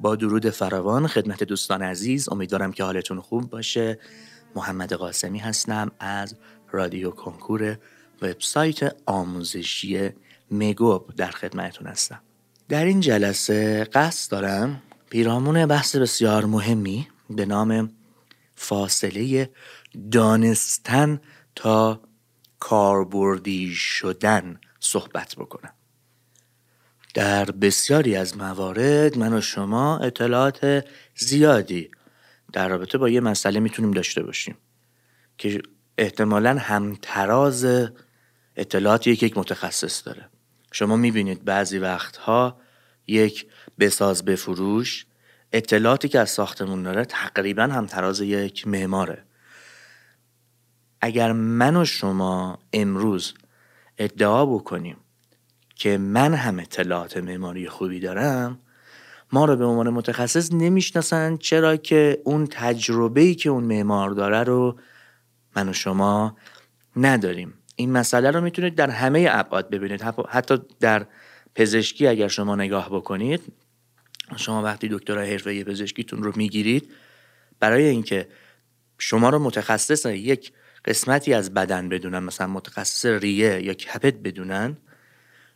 با درود فراوان خدمت دوستان عزیز، امیدوارم که حالتون خوب باشه. محمد قاسمی هستم از رادیو کنکور وبسایت آموزشی مگوب در خدمتتون هستم. در این جلسه قصد دارم پیرامون بحث بسیار مهمی به نام فاصله دانستن تا کاربردی شدن صحبت بکنم. در بسیاری از موارد من و شما اطلاعات زیادی در رابطه با یه مسئله میتونیم داشته باشیم که احتمالاً همتراز اطلاعاتی که یک متخصص داره. شما میبینید بعضی وقتها یک بساز بفروش اطلاعاتی که از ساختمون داره تقریباً همتراز یک معماره. اگر من و شما امروز ادعا بکنیم که من هم اطلاعات معماری خوبی دارم، ما رو به عنوان متخصص نمیشناسن، چرا که اون تجربه‌ای که اون معمار داره رو من و شما نداریم. این مسئله رو میتونید در همه ابعاد ببینید، حتی در پزشکی اگر شما نگاه بکنید، شما وقتی دکترای حرفه‌ای پزشکیتون رو میگیرید، برای اینکه شما رو متخصص یک قسمتی از بدن بدونن، مثلا متخصص ریه یا کبد بدونن،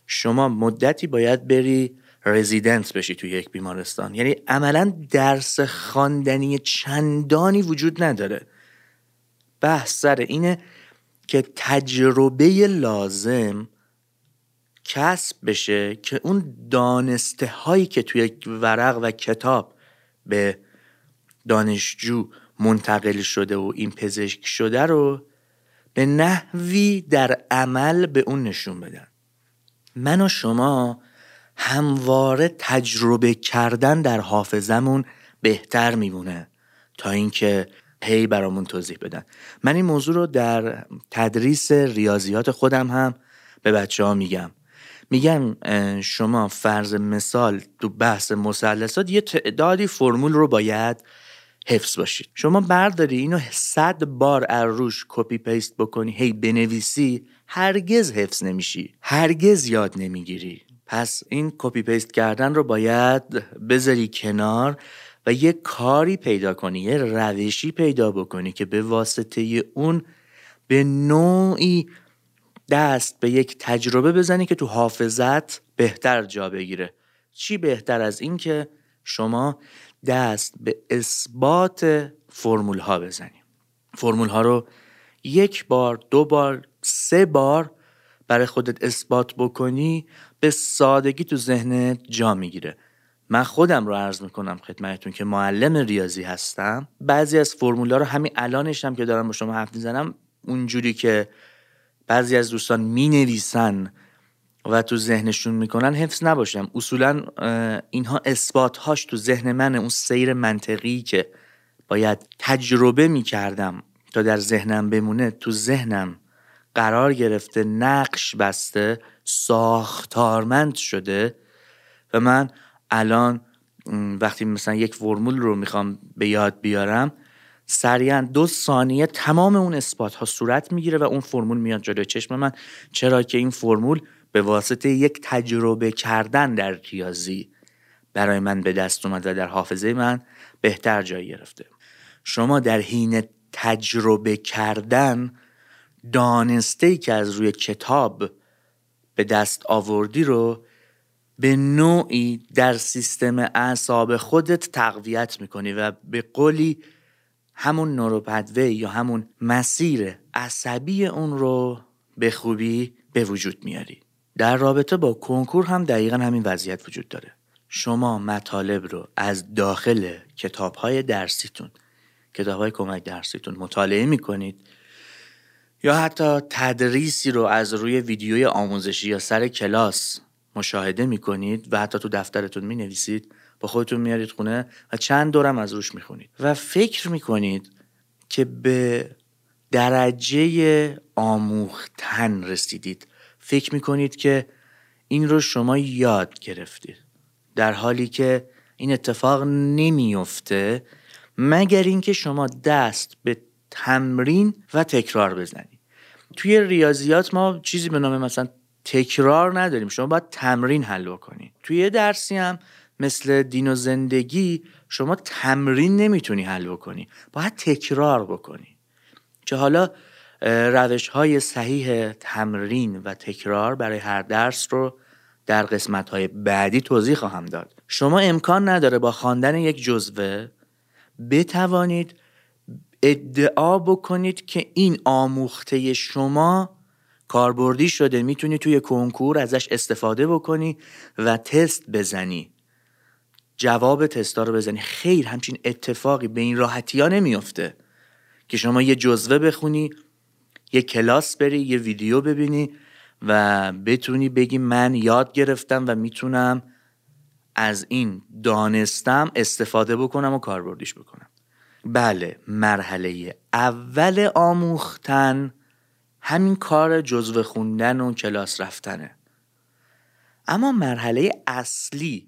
شما مدتی باید بری رزیدنت بشی توی یک بیمارستان. یعنی عملا درس خواندنی چندانی وجود نداره. بحث سر اینه که تجربه لازم کسب بشه که اون دانسته هایی که توی یک ورق و کتاب به دانشجو منتقل شده و این پزشک شده رو به نحوی در عمل به اون نشون بدن. من و شما همواره تجربه کردن در حافظمون بهتر میمونه تا اینکه هی برامون توضیح بدن. من این موضوع رو در تدریس ریاضیات خودم هم به بچه ها میگم شما فرض مثال تو بحث مثلثات یه تعدادی فرمول رو باید حفظ باشید. شما برداری اینو 100 بار از روش کپی پیست بکنی، هی بنویسی، هرگز حفظ نمیشی، هرگز یاد نمیگیری. پس این کپی پیست کردن رو باید بذاری کنار و یه کاری پیدا کنی، یه روشی پیدا بکنی که به واسطه اون به نوعی دست به یک تجربه بزنی که تو حافظت بهتر جا بگیره. چی بهتر از این که شما دست به اثبات فرمول ها بزنیم، فرمول ها رو 1 بار، 2 بار، 3 بار برای خودت اثبات بکنی، به سادگی تو ذهنت جا میگیره. من خودم رو عرض میکنم خدمتتون که معلم ریاضی هستم، بعضی از فرمول ها رو همین الانشم که دارم با شما حرف میزنم اونجوری که بعضی از دوستان مینویسن و تو ذهنشون میکنن حفظ نباشم. اصولا اینها اثبات هاش تو ذهن منه، اون سیر منطقی که باید تجربه میکردم تا در ذهنم بمونه تو ذهنم قرار گرفته، نقش بسته، ساختارمند شده و من الان وقتی مثلا یک فرمول رو میخوام به یاد بیارم، سریعا 2 ثانیه تمام اون اثبات ها صورت میگیره و اون فرمول میاد جلوی چشم من، چرا که این فرمول به واسطه یک تجربه کردن در ریاضی برای من به دست اومد و در حافظه من بهتر جای گرفته. شما در حین تجربه کردن دانسته‌ای که از روی کتاب به دست آوردی رو به نوعی در سیستم اعصاب خودت تقویت میکنی و به قولی همون نوروپدوی یا همون مسیر عصبی اون رو به خوبی به وجود میاری. در رابطه با کنکور هم دقیقا همین وضعیت وجود داره. شما مطالب رو از داخل کتاب‌های کمک درسیتون مطالعه می‌کنید یا حتی تدریسی رو از روی ویدیوی آموزشی یا سر کلاس مشاهده می‌کنید و حتی تو دفترتون می‌نویسید، با خودتون میارید خونه و چند دورم از روش می‌خونید و فکر می‌کنید که به درجه آموختن رسیدید. فکر میکنید که این رو شما یاد گرفتید، در حالی که این اتفاق نمیفته مگر اینکه شما دست به تمرین و تکرار بزنید. توی ریاضیات ما چیزی به نام مثلا تکرار نداریم، شما باید تمرین حل کنید. توی درسی هم مثل دین و زندگی شما تمرین نمیتونی حل بکنی، باید تکرار بکنی، که حالا روش‌های صحیح تمرین و تکرار برای هر درس رو در قسمت‌های بعدی توضیح خواهم داد. شما امکان نداره با خواندن یک جزوه بتوانید ادعا بکنید که این آموخته شما کاربردی شده، میتونی توی کنکور ازش استفاده بکنی و تست بزنی، جواب تستا رو بزنی. خیر، همچین اتفاقی به این راحتی ها نمیفته که شما یه جزوه بخونی، یه کلاس بری، یه ویدیو ببینی و بتونی بگی من یاد گرفتم و میتونم از این دانستم استفاده بکنم و کاربردیش بکنم. بله، مرحله اول آموختن همین کار جزوه خوندن و کلاس رفتنه، اما مرحله اصلی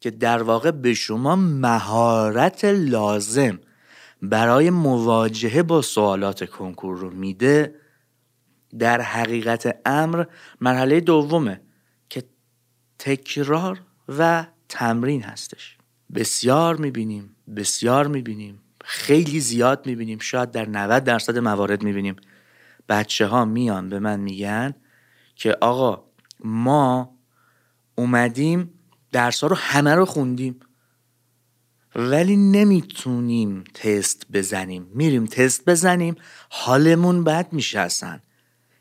که در واقع به شما مهارت لازم برای مواجهه با سوالات کنکور رو میده، در حقیقت امر مرحله دومه که تکرار و تمرین هستش. بسیار میبینیم، خیلی زیاد میبینیم، شاید در 90% موارد میبینیم بچه ها میان به من میگن که آقا ما اومدیم درس ها رو همه رو خوندیم ولی نمیتونیم تست بزنیم، میریم تست بزنیم حالمون بد میشه، اصلا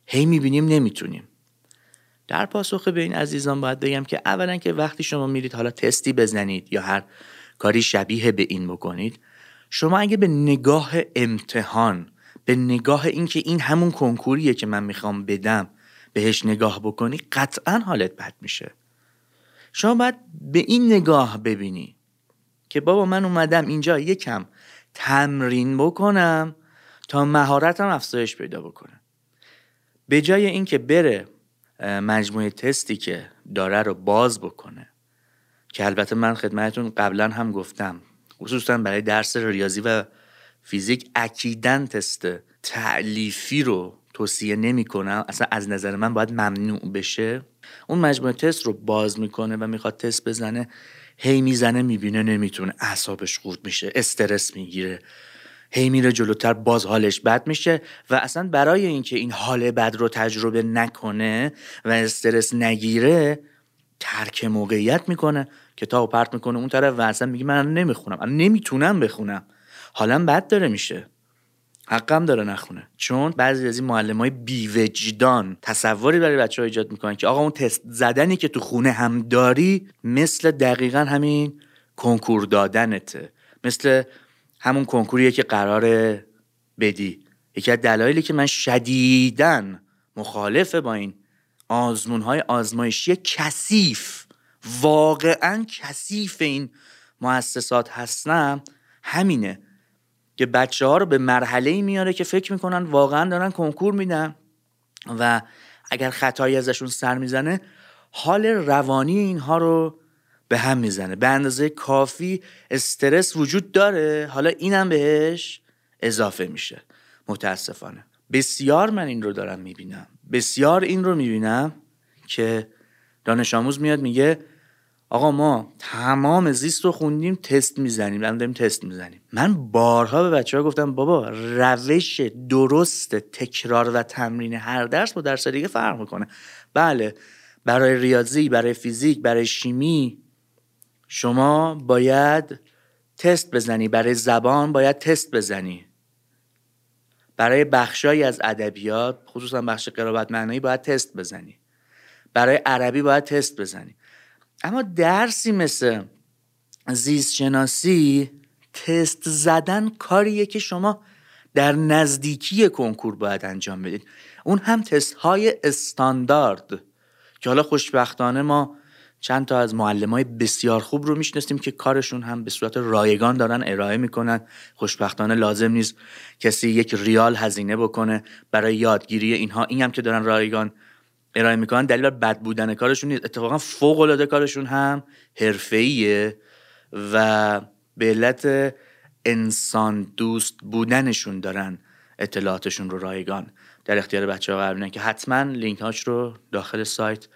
هی میبینیم نمیتونیم. در پاسخ به این عزیزان باید بگم که اولا که وقتی شما میرید حالا تستی بزنید یا هر کاری شبیه به این بکنید، شما اگه به نگاه امتحان، به نگاه این که این همون کنکوریه که من میخوام بدم بهش نگاه بکنی، قطعا حالت بد میشه. شما باید به این نگاه ببینی که بابا من اومدم اینجا یکم تمرین بکنم تا مهارتم افزایش پیدا بکنم، به جای این که بره مجموعه تستی که داره رو باز بکنه، که البته من خدمتتون قبلا هم گفتم خصوصا برای درس ریاضی و فیزیک اکیدن تست تألیفی رو توصیه نمی‌کنم، اصلا از نظر من باید ممنوع بشه. اون مجموعه تست رو باز میکنه و میخواد تست بزنه، هی میزنه میبینه نمیتونه، اعصابش خورد میشه، استرس میگیره، هی میره جلوتر، باز حالش بد میشه و اصلا برای اینکه این حال بد رو تجربه نکنه و استرس نگیره ترک موقعیت میکنه، کتابو پرت میکنه اون طرف و اصلا میگه من نمیخونم، من نمیتونم بخونم، حالم بد داره میشه، حقم داره نخونه. چون بعضی از این معلمای بی‌وجدان تصوری برای بچه‌ها ایجاد میکنن که آقا اون تست زدنی که تو خونه هم داری مثل دقیقاً همین کنکور دادنته، مثل همون کنکوریه که قراره بدی. یکی از دلایلی که من شدیداً مخالفه با این آزمون‌های آزمایشی کثیف، واقعاً کثیف این مؤسسات هستم همینه که بچه ها رو به مرحله‌ای میاره که فکر میکنن واقعا دارن کنکور میدن و اگر خطایی ازشون سر میزنه حال روانی اینها رو به هم میزنه. به اندازه کافی استرس وجود داره، حالا اینم بهش اضافه میشه. متاسفانه بسیار من این رو دارم میبینم، بسیار این رو میبینم که دانش آموز میاد میگه آقا ما تمام زیست رو خوندیم، تست میزنیم، داریم تست میزنیم. من بارها به بچه‌ها گفتم بابا روش درست تکرار و تمرین هر درس با درس دیگه فرق میکنه. بله، برای ریاضی، برای فیزیک، برای شیمی شما باید تست بزنی، برای زبان باید تست بزنی، برای بخشایی از ادبیات خصوصا بخش قرائت معنایی باید تست بزنی، برای عربی باید تست بزنی، اما درسی مثل زیست شناسی تست زدن کاریه که شما در نزدیکی کنکور باید انجام بدید. اون هم تست های استاندارد که حالا خوشبختانه ما چند تا از معلمای بسیار خوب رو میشناسیم که کارشون هم به صورت رایگان دارن ارائه میکنن. خوشبختانه لازم نیست کسی یک ریال هزینه بکنه برای یادگیری اینها. این هم که دارن رایگان ارائه میکنن دلیل بر بد بودن کارشون نیست، اتفاقا فوق العاده کارشون هم حرفه‌ایه و به علت انسان دوست بودنشون دارن اطلاعاتشون رو رایگان در اختیار بچه‌ها قرار میدن، که حتما لینک هاش رو داخل سایت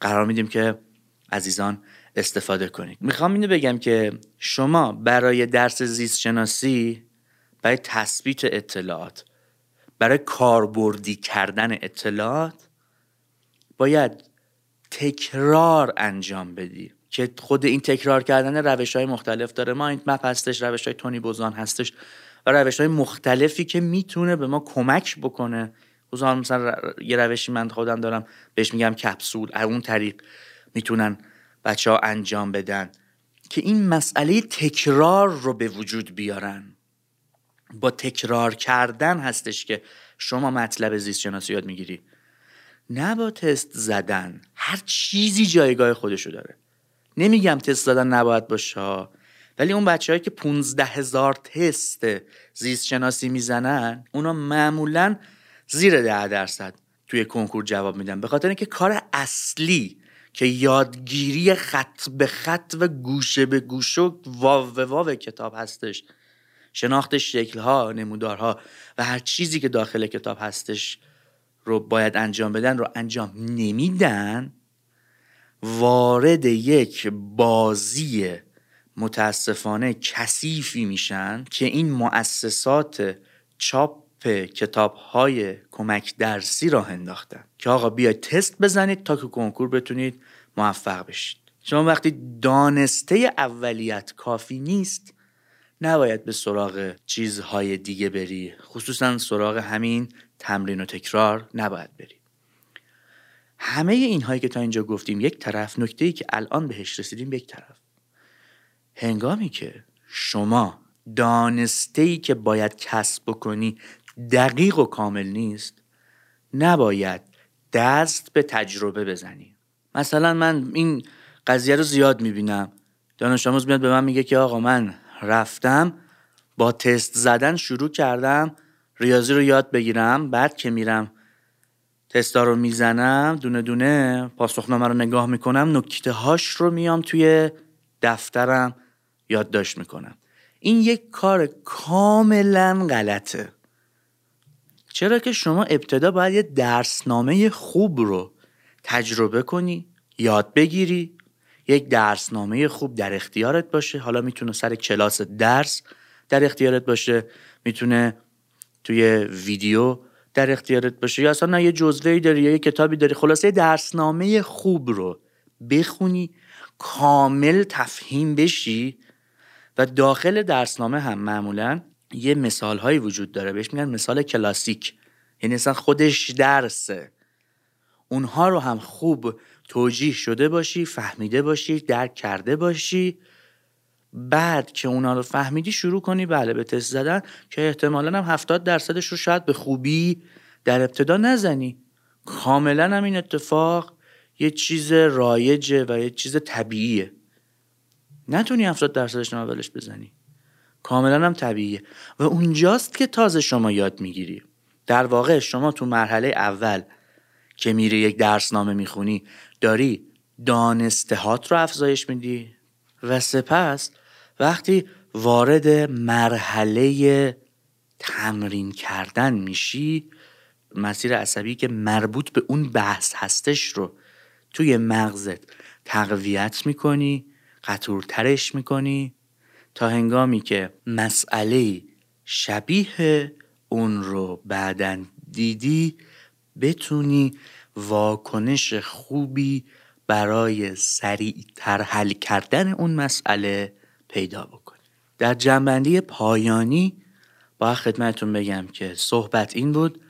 قرار میدیم که عزیزان استفاده کنید. میخوام اینو بگم که شما برای درس زیست شناسی، برای تثبیت اطلاعات، برای کاربردی کردن اطلاعات باید تکرار انجام بدی که خود این تکرار کردن روش‌های مختلف داره. مایند مپ هستش، روش‌های تونی بوزان هستش و روش‌های مختلفی که میتونه به ما کمک بکنه. خصوصا مثلا یه روشی من خودم دارم بهش میگم کپسول، از اون طریق میتونن بچه ها انجام بدن که این مسئله تکرار رو به وجود بیارن. با تکرار کردن هستش که شما مطلب زیست شناسی یاد میگیری، نه با تست زدن. هر چیزی جایگاه خودشو داره. نمیگم تست زدن نباید باشه، ولی اون بچه هایی که 15,000 تست زیست شناسی میزنن اونا معمولاً زیر 10% توی کنکور جواب میدن، به خاطر اینکه کار اصلی که یادگیری خط به خط و گوشه به گوشه و واو به واو کتاب هستش، شناخت شکلها، نمودارها و هر چیزی که داخل کتاب هستش رو باید انجام بدن رو انجام نمیدن، وارد یک بازی متاسفانه کثیفی میشن که این مؤسسات چاپ کتاب‌های کمک درسی راه انداختن که آقا بیاید تست بزنید تا که کنکور بتونید موفق بشید. شما وقتی دانسته اولیت کافی نیست، نباید به سراغ چیزهای دیگه بری، خصوصا سراغ همین تمرین و تکرار نباید بری. همه اینهایی که تا اینجا گفتیم یک طرف، نکته‌ای که الان بهش رسیدیم یک طرف. هنگامی که شما دانسته‌ای که باید کسب بکنی دقیق و کامل نیست، نباید دست به تجربه بزنی. مثلا من این قضیه رو زیاد میبینم، دانش آموز میاد به من میگه که آقا من رفتم با تست زدن شروع کردم ریاضی رو یاد بگیرم، بعد که میرم تستا رو میزنم دونه دونه، پاسخنامه رو نگاه میکنم، نکته هاش رو میام توی دفترم یادداشت میکنم. این یک کار کاملا غلطه، چرا که شما ابتدا باید یه درسنامه خوب رو تجربه کنی، یاد بگیری. یک درسنامه خوب در اختیارت باشه، حالا میتونه سر کلاس درس در اختیارت باشه، میتونه توی ویدیو در اختیارت باشه، یا اصلا یه جزوه‌ای داری یا یه کتابی داری. خلاصه درسنامه خوب رو بخونی، کامل تفهیم بشی و داخل درسنامه هم معمولاً یه مثال‌هایی وجود داره، بهش میگن مثال کلاسیک، یعنی اصلا خودش درسه. اونها رو هم خوب توجیه شده باشی، فهمیده باشی، درک کرده باشی. بعد که اونا رو فهمیدی شروع کنی بله به تست زدن، که احتمالاً هم 70% رو شاید به خوبی در ابتدا نزنی. کاملاً هم این اتفاق یه چیز رایجه و یه چیز طبیعیه. نتونی 70%ش رو اولش بزنی، کاملا هم طبیعیه و اونجاست که تازه شما یاد میگیری. در واقع شما تو مرحله اول که میری یک درسنامه میخونی، داری دانستهات رو افزایش میدی و سپس وقتی وارد مرحله تمرین کردن میشی، مسیر عصبی که مربوط به اون بحث هستش رو توی مغزت تقویت میکنی، قطورترش میکنی تا هنگامی که مسئله شبیه اون رو بعداً دیدی بتونی واکنش خوبی برای سریعتر حل کردن اون مسئله پیدا بکنی. در جنبندی پایانی با خدمتون بگم که صحبت این بود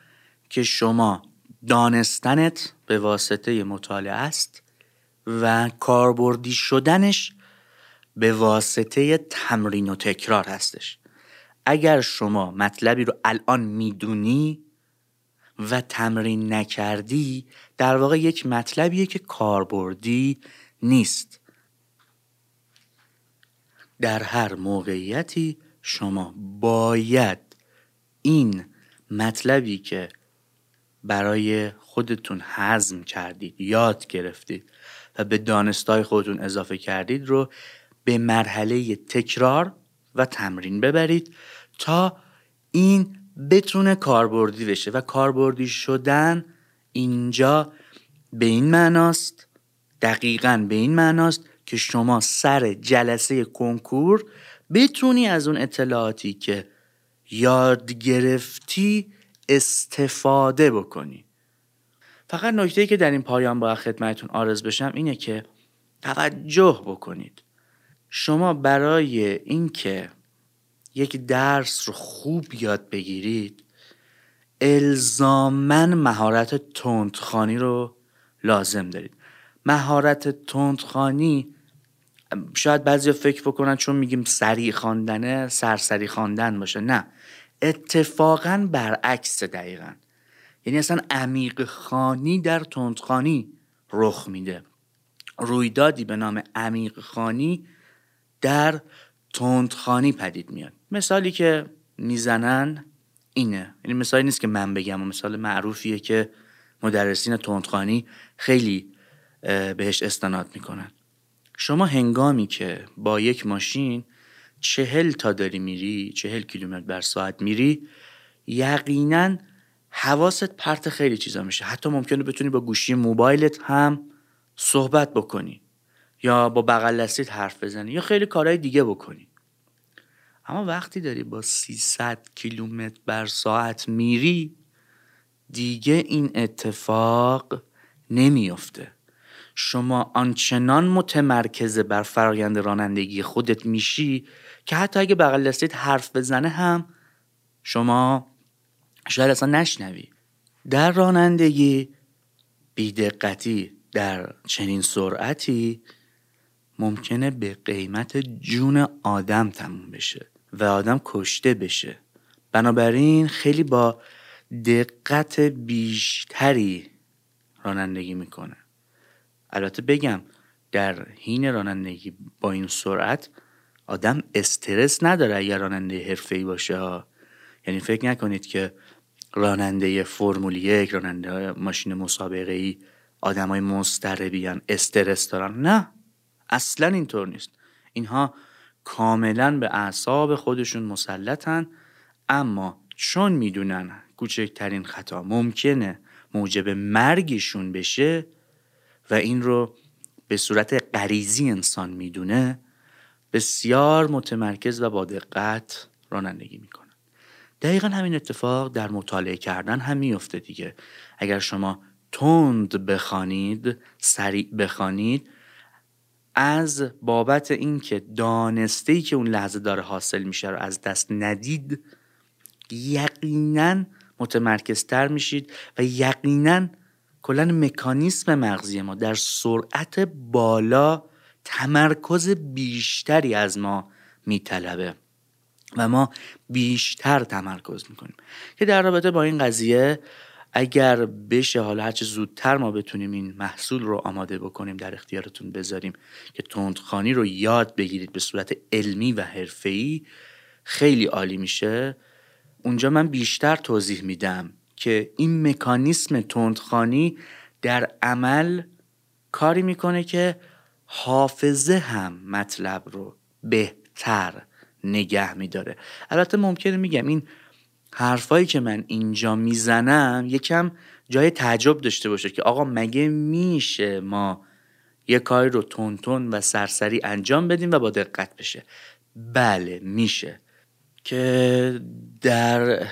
که شما دانستنت به واسطه مطالعه است و کاربردی شدنش به واسطه تمرین و تکرار هستش. اگر شما مطلبی رو الان میدونی و تمرین نکردی، در واقع یک مطلبیه که کاربردی نیست. در هر موقعیتی شما باید این مطلبی که برای خودتون هضم کردید، یاد گرفتید و به دانستای خودتون اضافه کردید رو به مرحله تکرار و تمرین ببرید تا این بتونه کاربردی بشه. و کاربردی شدن اینجا به این معناست، دقیقاً به این معناست که شما سر جلسه کنکور بتونی از اون اطلاعاتی که یاد گرفتی استفاده بکنی. فقط نکته‌ای که در این پایان با خدمتتون عرض بشم اینه که توجه بکنید. شما برای اینکه یک درس رو خوب یاد بگیرید الزاماً مهارت تندخوانی رو لازم دارید. مهارت تندخوانی شاید بعضیا فکر بکنن چون میگیم سریع خواندنه سرسری خواندن باشه. نه، اتفاقاً برعکس دقیقاً. یعنی اصلا عمیق خوانی در تندخوانی رخ میده. رویدادی به نام عمیق خوانی در تندخوانی پدید میاد. مثالی که میزنن اینه، یعنی مثالی نیست که من بگم، مثال معروفیه که مدرسین تندخوانی خیلی بهش استناد میکنن. شما هنگامی که با یک ماشین 40 تا داری میری، 40 کیلومتر بر ساعت میری، یقینا حواست پرت خیلی چیزا میشه. حتی ممکنه بتونی با گوشی موبایلت هم صحبت بکنی یا با بغل دستت حرف بزنی یا خیلی کارهای دیگه بکنی. اما وقتی داری با 300 کیلومتر بر ساعت میری دیگه این اتفاق نمیفته. شما آنچنان متمرکز بر فرآیند رانندگی خودت میشی که حتی اگه بغل دستت حرف بزنه هم شما شاید اصلا نشنوی. در رانندگی بی‌دقتی در چنین سرعتی ممکنه به قیمت جون آدم تموم بشه و آدم کشته بشه. بنابراین خیلی با دقت بیشتری رانندگی میکنه. البته بگم در حین رانندگی با این سرعت آدم استرس نداره اگر راننده حرفه‌ای باشه. یعنی فکر نکنید که راننده فرمول 1، راننده ماشین مسابقه‌ای آدمای مضطربیان استرس دارن. نه، اصلا اینطور نیست. اینها کاملا به اعصاب خودشون مسلطن، اما چون میدونن کوچکترین خطا ممکنه موجب مرگشون بشه و این رو به صورت غریزی انسان میدونه، بسیار متمرکز و با دقت رانندگی میکنن. دقیقا همین اتفاق در مطالعه کردن هم میفته دیگه. اگر شما تند بخوانید، سریع بخوانید، از بابت اینکه دانسته‌ای که اون لحظه داره حاصل میشه رو از دست ندید، یقینا متمرکزتر میشید و یقینا کلان مکانیسم مغزی ما در سرعت بالا تمرکز بیشتری از ما میطلبه و ما بیشتر تمرکز میکنیم. که در رابطه با این قضیه اگر بشه حالا هرچه زودتر ما بتونیم این محصول رو آماده بکنیم، در اختیارتون بذاریم که تندخوانی رو یاد بگیرید به صورت علمی و حرفه‌ای، خیلی عالی میشه. اونجا من بیشتر توضیح میدم که این مکانیسم تندخوانی در عمل کاری میکنه که حافظه هم مطلب رو بهتر نگه میداره. البته ممکنه میگم این حرفایی که من اینجا میزنم یکم جای تعجب داشته باشه که آقا مگه میشه ما یه کاری رو تندتند و سرسری انجام بدیم و با دقت بشه؟ بله میشه، که در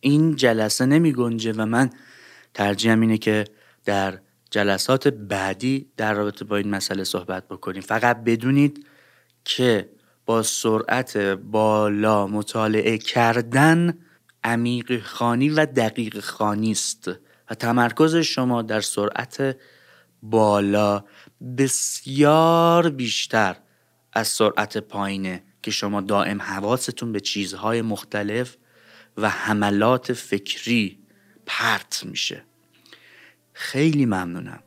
این جلسه نمی گنجه و من ترجیحم اینه که در جلسات بعدی در رابطه با این مسئله صحبت بکنیم. فقط بدونید که با سرعت بالا مطالعه کردن عمیق خوانی و دقیق خوانی است و تمرکز شما در سرعت بالا بسیار بیشتر از سرعت پایینه که شما دائم حواستون به چیزهای مختلف و حملات فکری پرت میشه. خیلی ممنونم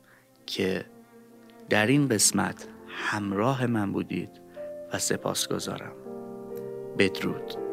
که در این قسمت همراه من بودید و سپاسگزارم. بدرود.